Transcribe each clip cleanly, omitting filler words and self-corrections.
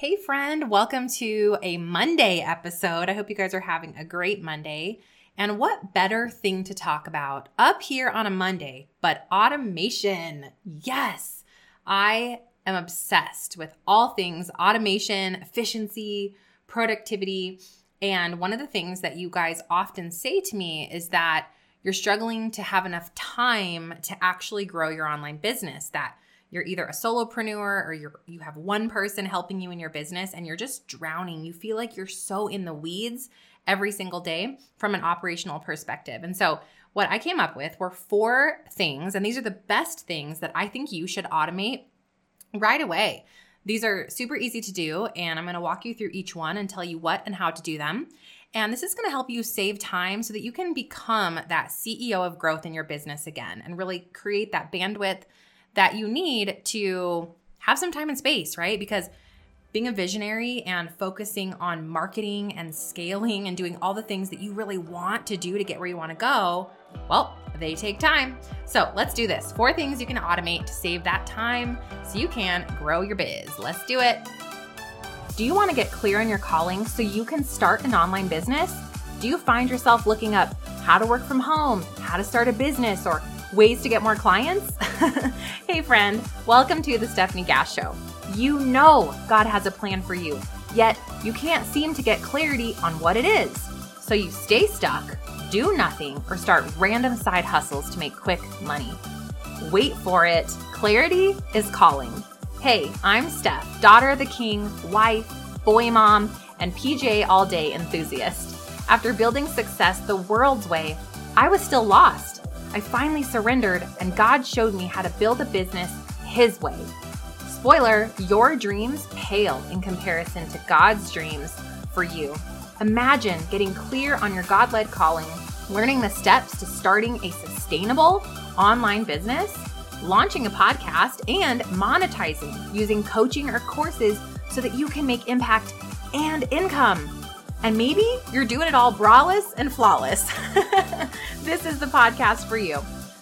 Hey friend, welcome to a Monday episode. I hope you guys are having a great Monday. And what better thing to talk about up here on a Monday, but automation. Yes, I am obsessed with all things automation, efficiency, productivity. And one of the things that you guys often say to me is that you're struggling to have enough time to actually grow your online business, that you're either a solopreneur or you have one person helping you in your business and you're just drowning. You feel like you're so in the weeds every single day from an operational perspective. And so what I came up with were four things, and these are the best things that I think you should automate right away. These are super easy to do, and I'm going to walk you through each one and tell you what and how to do them. And this is going to help you save time so that you can become that CEO of growth in your business again and really create that bandwidth that you need to have some time and space, right? Because being a visionary and focusing on marketing and scaling and doing all the things that you really want to do to get where you want to go, well, they take time. So let's do this. Four things you can automate to save that time so you can grow your biz. Let's do it. Do you want to get clear on your calling so you can start an online business? Do you find yourself looking up how to work from home, how to start a business, or ways to get more clients? Hey friend, welcome to the Stefanie Gass Show. You know God has a plan for you, yet you can't seem to get clarity on what it is. So you stay stuck, do nothing, or start random side hustles to make quick money. Wait for it. Clarity is calling. Hey, I'm Steph, daughter of the king, wife, boy mom, and PJ all day enthusiast. After building success the world's way, I was still lost. I finally surrendered and God showed me how to build a business His way. Spoiler, your dreams pale in comparison to God's dreams for you. Imagine getting clear on your God-led calling, learning the steps to starting a sustainable online business, launching a podcast, and monetizing using coaching or courses so that you can make impact and income. And maybe you're doing it all braless and flawless. This is the podcast for you.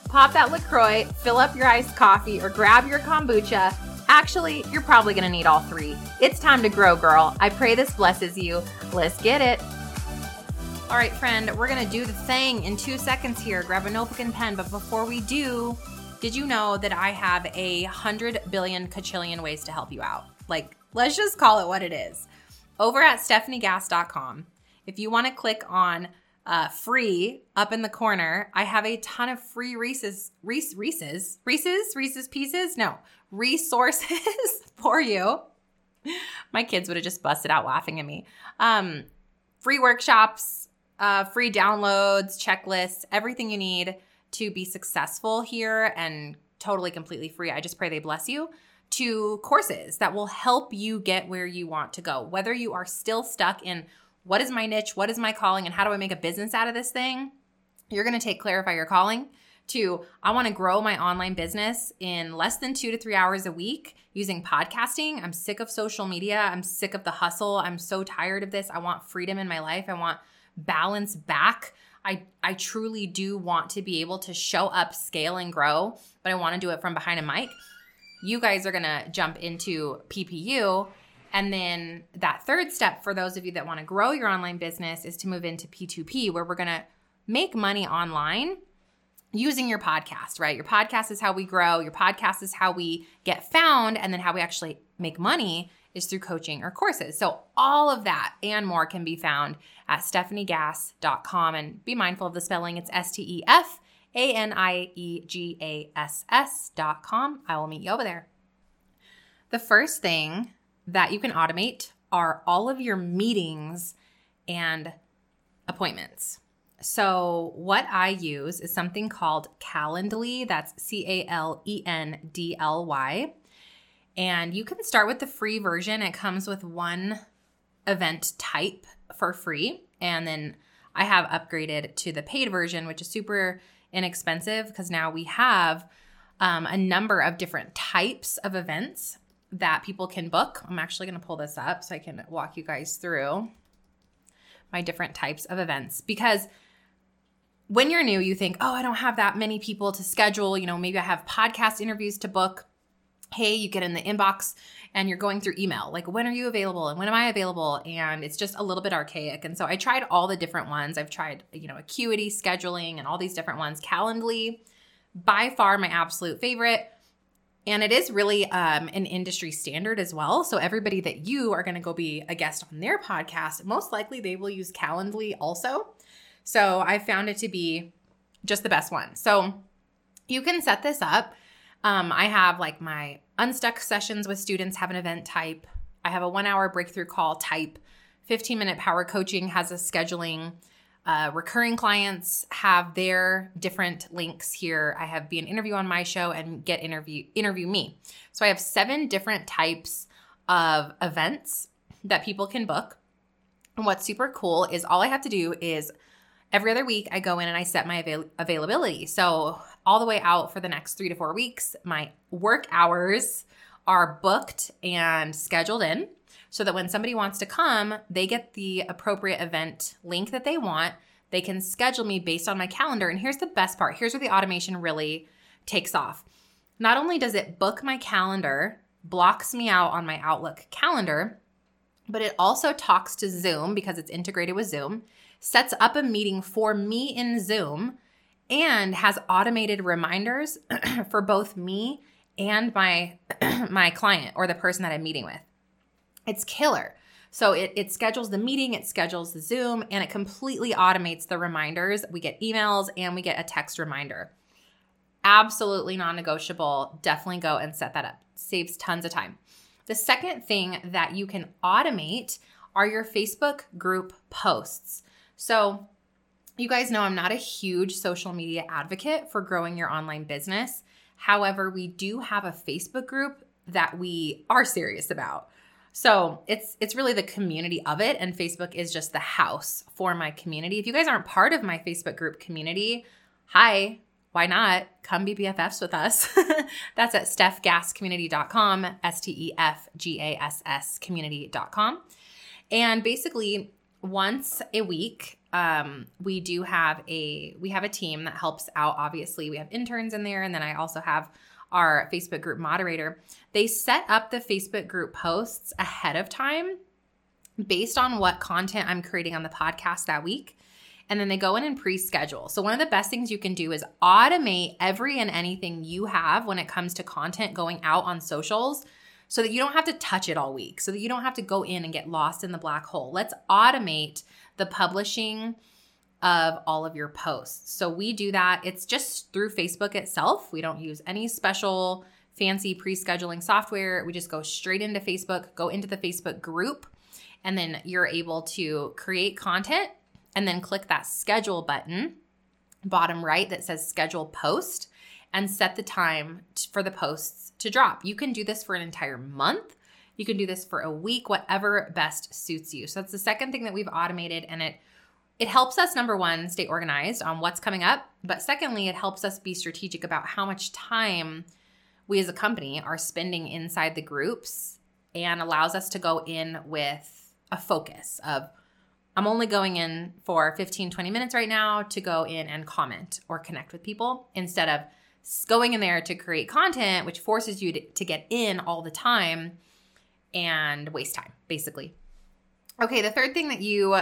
Pop that LaCroix, fill up your iced coffee, or grab your kombucha. Actually, you're probably going to need all three. It's time to grow, girl. I pray this blesses you. Let's get it. All right, friend, we're going to do the thing in 2 seconds here. Grab a notebook and pen. But before we do, did you know that I have 100 billion kajillion ways to help you out? Like, let's just call it what it is. Over at stefaniegass.com, if you want to click on free up in the corner, I have a ton of free resources for you. My kids would have just busted out laughing at me. Free workshops, free downloads, checklists, everything you need to be successful here and totally, completely free. I just pray they bless you. To courses that will help you get where you want to go, whether you are still stuck in what is my niche, what is my calling, and how do I make a business out of this thing. You're going to take Clarify Your Calling to I want to grow my online business in less than 2 to 3 hours a week using podcasting. I'm sick of social media. I'm sick of the hustle. I'm so tired of this. I want freedom in my life. I want balance back. I truly do want to be able to show up, scale, and grow, but I want to do it from behind a mic. You guys are going to jump into PPU. And then that third step for those of you that want to grow your online business is to move into P2P, where we're going to make money online using your podcast, right? Your podcast is how we grow. Your podcast is how we get found. And then how we actually make money is through coaching or courses. So all of that and more can be found at stefaniegass.com. And be mindful of the spelling. It's STEFANIEGASS.com. I will meet you over there. The first thing that you can automate are all of your meetings and appointments. So what I use is something called Calendly. That's Calendly. And you can start with the free version. It comes with one event type for free. And then I have upgraded to the paid version, which is super inexpensive because now we have a number of different types of events that people can book. I'm actually going to pull this up so I can walk you guys through my different types of events, because when you're new, you think, oh, I don't have that many people to schedule. You know, maybe I have podcast interviews to book. hey, you get in the inbox and you're going through email. Like, when are you available and when am I available? And it's just a little bit archaic. And so I tried all the different ones. I've tried, Acuity, scheduling, and all these different ones. Calendly, by far my absolute favorite. And it is really an industry standard as well. So everybody that you are going to go be a guest on their podcast, most likely they will use Calendly also. So I found it to be just the best one. So you can set this up. I have like my unstuck sessions with students have an event type. I have a 1-hour breakthrough call type. 15-minute power coaching has a scheduling. Recurring clients have their different links here. I have be an interview on my show and get interview me. So I have 7 different types of events that people can book. And what's super cool is all I have to do is every other week I go in and I set my availability. So all the way out for the next 3 to 4 weeks, my work hours are booked and scheduled in so that when somebody wants to come, they get the appropriate event link that they want. They can schedule me based on my calendar. And here's the best part. Here's where the automation really takes off. Not only does it book my calendar, blocks me out on my Outlook calendar, but it also talks to Zoom because it's integrated with Zoom, sets up a meeting for me in Zoom, and has automated reminders for both me and my client or the person that I'm meeting with. It's killer. So it schedules the meeting, it schedules the Zoom, and it completely automates the reminders. We get emails and we get a text reminder. Absolutely non-negotiable. Definitely go and set that up. Saves tons of time. The second thing that you can automate are your Facebook group posts. So you guys know I'm not a huge social media advocate for growing your online business. However, we do have a Facebook group that we are serious about. So it's really the community of it, and Facebook is just the house for my community. If you guys aren't part of my Facebook group community, hi, why not? Come be BFFs with us. That's at stefgasscommunity.com, S-T-E-F-G-A-S-S community.com. And basically, once a week, we have a team that helps out. Obviously, we have interns in there, and then I also have our Facebook group moderator. They set up the Facebook group posts ahead of time based on what content I'm creating on the podcast that week. And then they go in and pre-schedule. So one of the best things you can do is automate every and anything you have when it comes to content going out on socials so that you don't have to touch it all week, so that you don't have to go in and get lost in the black hole. Let's automate the publishing of all of your posts. So we do that. It's just through Facebook itself. We don't use any special fancy pre-scheduling software. We just go straight into Facebook, go into the Facebook group, and then you're able to create content and then click that schedule button, bottom right, that says schedule post, and set the time for the posts to drop. You can do this for an entire month. You can do this for a week, whatever best suits you. So that's the second thing that we've automated, and it helps us, number one, stay organized on what's coming up. But secondly, it helps us be strategic about how much time we as a company are spending inside the groups, and allows us to go in with a focus of, I'm only going in for 15, 20 minutes right now to go in and comment or connect with people, instead of going in there to create content, which forces you to get in all the time and waste time, basically. Okay, the third thing that you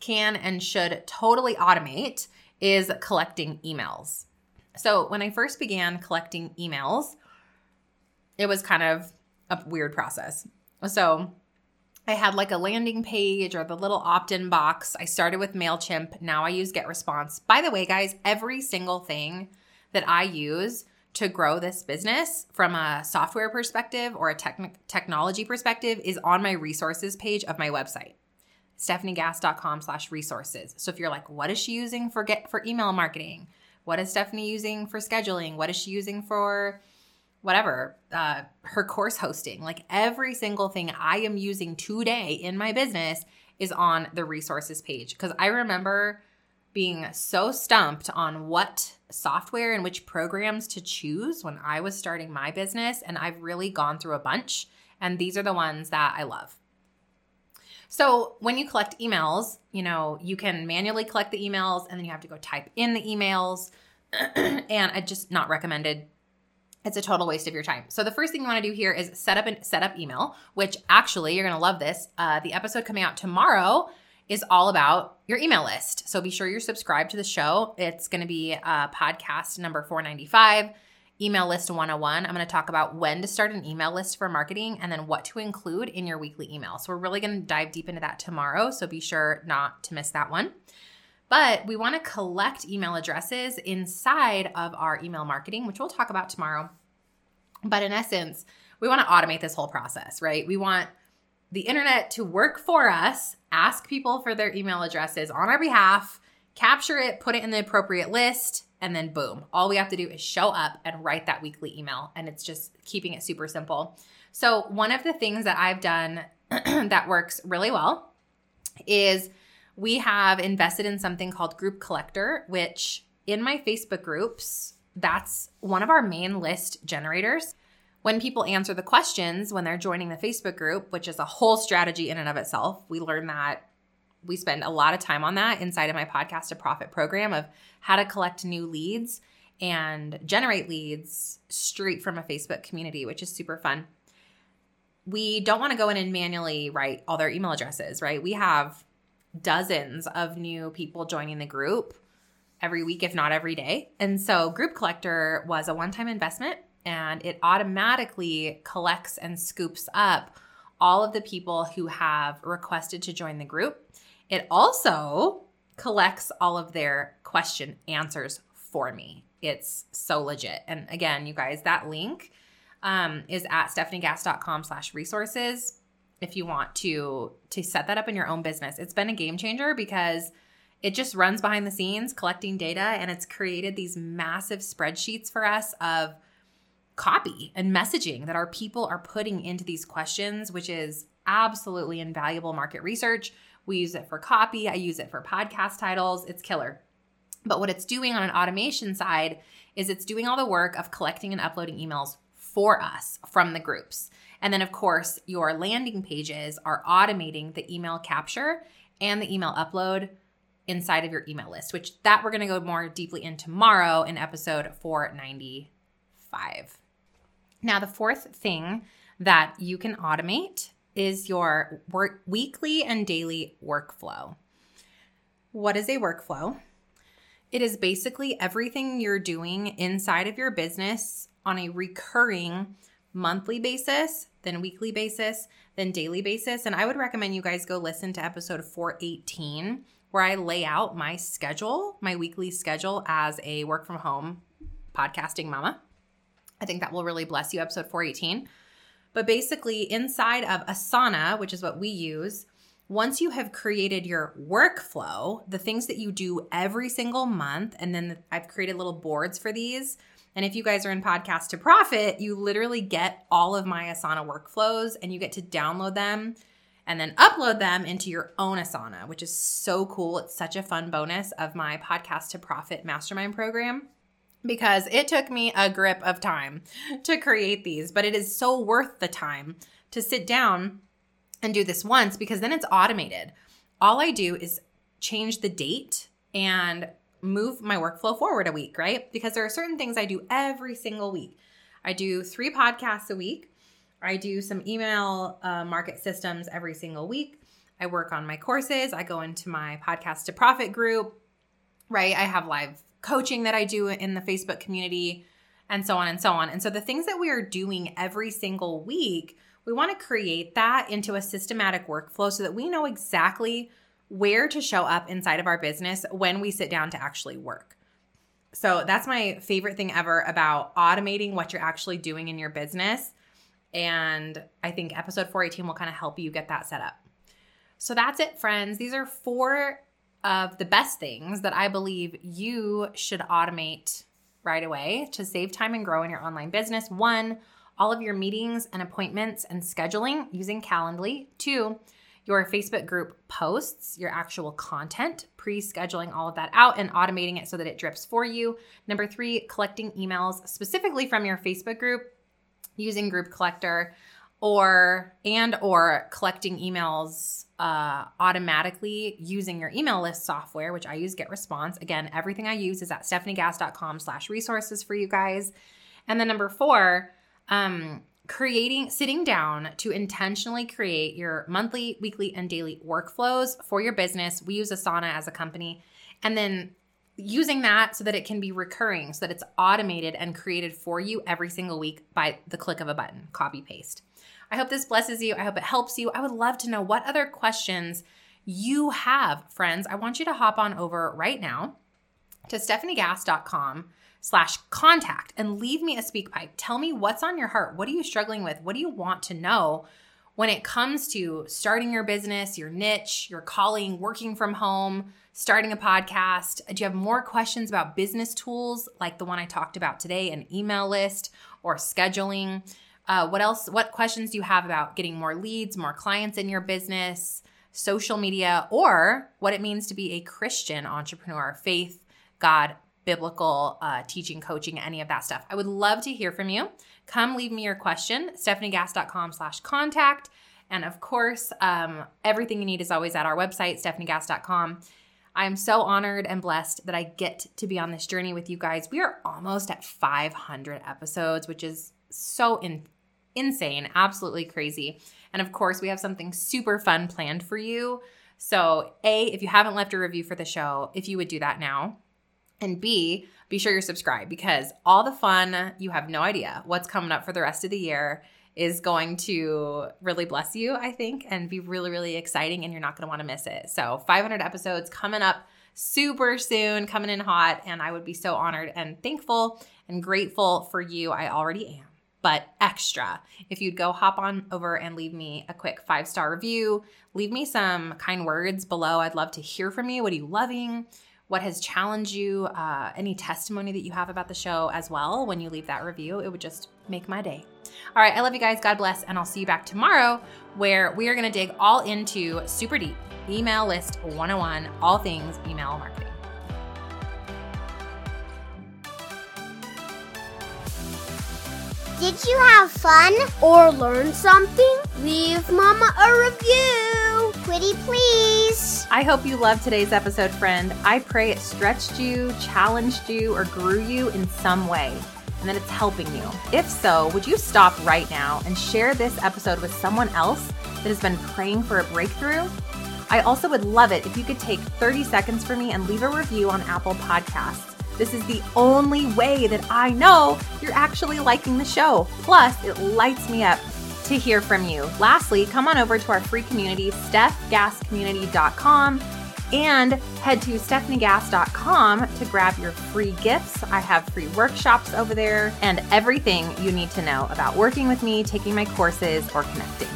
can and should totally automate is collecting emails. So when I first began collecting emails, it was kind of a weird process. So I had like a landing page or the little opt-in box. I started with MailChimp. Now I use GetResponse. By the way, guys, every single thing that I use to grow this business from a software perspective or a technology perspective is on my resources page of my website. stefaniegass.com/resources. So if you're like, what is she using for email marketing? What is Stefanie using for scheduling? What is she using for whatever, her course hosting? Like, every single thing I am using today in my business is on the resources page. Because I remember being so stumped on what software and which programs to choose when I was starting my business. And I've really gone through a bunch. And these are the ones that I love. So when you collect emails, you can manually collect the emails, and then you have to go type in the emails and I just not recommended. It's a total waste of your time. So the first thing you want to do here is set up email, which actually you're going to love this. The episode coming out tomorrow is all about your email list. So be sure you're subscribed to the show. It's going to be podcast number 495, email list 101. I'm going to talk about when to start an email list for marketing and then what to include in your weekly email. So we're really going to dive deep into that tomorrow. So be sure not to miss that one. But we want to collect email addresses inside of our email marketing, which we'll talk about tomorrow. But in essence, we want to automate this whole process, right? We want the internet to work for us, ask people for their email addresses on our behalf, capture it, put it in the appropriate list, and then boom. All we have to do is show up and write that weekly email, and it's just keeping it super simple. So one of the things that I've done that works really well is we have invested in something called Group Collector, which in my Facebook groups, that's one of our main list generators. When people answer the questions when they're joining the Facebook group, which is a whole strategy in and of itself, we learn that we spend a lot of time on that inside of my Podcast to Profit program of how to collect new leads and generate leads straight from a Facebook community, which is super fun. We don't want to go in and manually write all their email addresses, right? We have dozens of new people joining the group every week, if not every day. And so Group Collector was a one-time investment, and it automatically collects and scoops up all of the people who have requested to join the group. It also collects all of their question answers for me. It's so legit. And again, you guys, that link is at stefaniegass.com/resources if you want to set that up in your own business. It's been a game changer because it just runs behind the scenes collecting data, and it's created these massive spreadsheets for us of copy and messaging that our people are putting into these questions, which is absolutely invaluable market research. We use it for copy. I use it for podcast titles. It's killer. But what it's doing on an automation side is it's doing all the work of collecting and uploading emails for us from the groups. And then, of course, your landing pages are automating the email capture and the email upload inside of your email list, which that we're going to go more deeply in tomorrow in episode 495. Now, the fourth thing that you can automate is your weekly and daily workflow. What is a workflow? It is basically everything you're doing inside of your business on a recurring monthly basis, then weekly basis, then daily basis. And I would recommend you guys go listen to episode 418, where I lay out my schedule, my weekly schedule as a work from home podcasting mama. I think that will really bless you, episode 418. But basically inside of Asana, which is what we use, once you have created your workflow, the things that you do every single month, and then I've created little boards for these. And if you guys are in Podcast to Profit, you literally get all of my Asana workflows, and you get to download them and then upload them into your own Asana, which is so cool. It's such a fun bonus of my Podcast to Profit Mastermind program, because it took me a grip of time to create these, but it is so worth the time to sit down and do this once, because then it's automated. All I do is change the date and move my workflow forward a week, right? Because there are certain things I do every single week. I do 3 podcasts a week. I do some email market systems every single week. I work on my courses. I go into my Podcast to Profit group, right? I have live coaching that I do in the Facebook community, and so on and so on. And so the things that we are doing every single week, we want to create that into a systematic workflow so that we know exactly where to show up inside of our business when we sit down to actually work. So that's my favorite thing ever about automating what you're actually doing in your business. And I think episode 418 will kind of help you get that set up. So that's it, friends. These are 4 of the best things that I believe you should automate right away to save time and grow in your online business. 1, all of your meetings and appointments and scheduling using Calendly. 2, your Facebook group posts, your actual content, pre-scheduling all of that out and automating it so that it drips for you. 3, collecting emails specifically from your Facebook group using Group Collector, or collecting emails automatically using your email list software, which I use GetResponse. Again, everything I use is at stefaniegass.com/resources for you guys. And then number four, sitting down to intentionally create your monthly, weekly, and daily workflows for your business. We use Asana as a company. And then using that so that it can be recurring, so that it's automated and created for you every single week by the click of a button, copy paste. I hope this blesses you. I hope it helps you. I would love to know what other questions you have, friends. I want you to hop on over right now to stefaniegass.com/contact and leave me a speak pipe. Tell me what's on your heart. What are you struggling with? What do you want to know when it comes to starting your business, your niche, your calling, working from home, starting a podcast? Do you have more questions about business tools like the one I talked about today, an email list or scheduling? What else? What questions do you have about getting more leads, more clients in your business, social media, or what it means to be a Christian entrepreneur, faith, God, biblical teaching, coaching, any of that stuff? I would love to hear from you. Come leave me your question, stefgasscommunity.com/contact. And of course, everything you need is always at our website, stefgasscommunity.com. I am so honored and blessed that I get to be on this journey with you guys. We are almost at 500 episodes, which is so insane, absolutely crazy. And of course, we have something super fun planned for you. So A, if you haven't left a review for the show, if you would do that now, and B, be sure you're subscribed, because all the fun, you have no idea what's coming up for the rest of the year, is going to really bless you, I think, and be really, really exciting, and you're not going to want to miss it. So 500 episodes coming up super soon, coming in hot, and I would be so honored and thankful and grateful for you. I already am, but extra if you'd go hop on over and leave me a quick 5-star review. Leave me some kind words below. I'd love to hear from you. What are you loving? What has challenged you? Any testimony that you have about the show as well. When you leave that review, it would just make my day. All right. I love you guys. God bless. And I'll see you back tomorrow, where we are going to dig all into super deep email list 101, all things email marketing. Did you have fun or learn something? Leave Mama a review. Pretty please. I hope you loved today's episode, friend. I pray it stretched you, challenged you, or grew you in some way, and that it's helping you. If so, would you stop right now and share this episode with someone else that has been praying for a breakthrough? I also would love it if you could take 30 seconds for me and leave a review on Apple Podcasts. This is the only way that I know you're actually liking the show. Plus, it lights me up to hear from you. Lastly, come on over to our free community, stefgasscommunity.com, and head to stefgasscommunity.com to grab your free gifts. I have free workshops over there and everything you need to know about working with me, taking my courses, or connecting.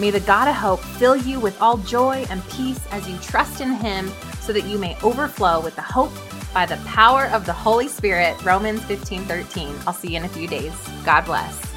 May the God of hope fill you with all joy and peace as you trust in Him, so that you may overflow with the hope by the power of the Holy Spirit, Romans 15:13. I'll see you in a few days. God bless.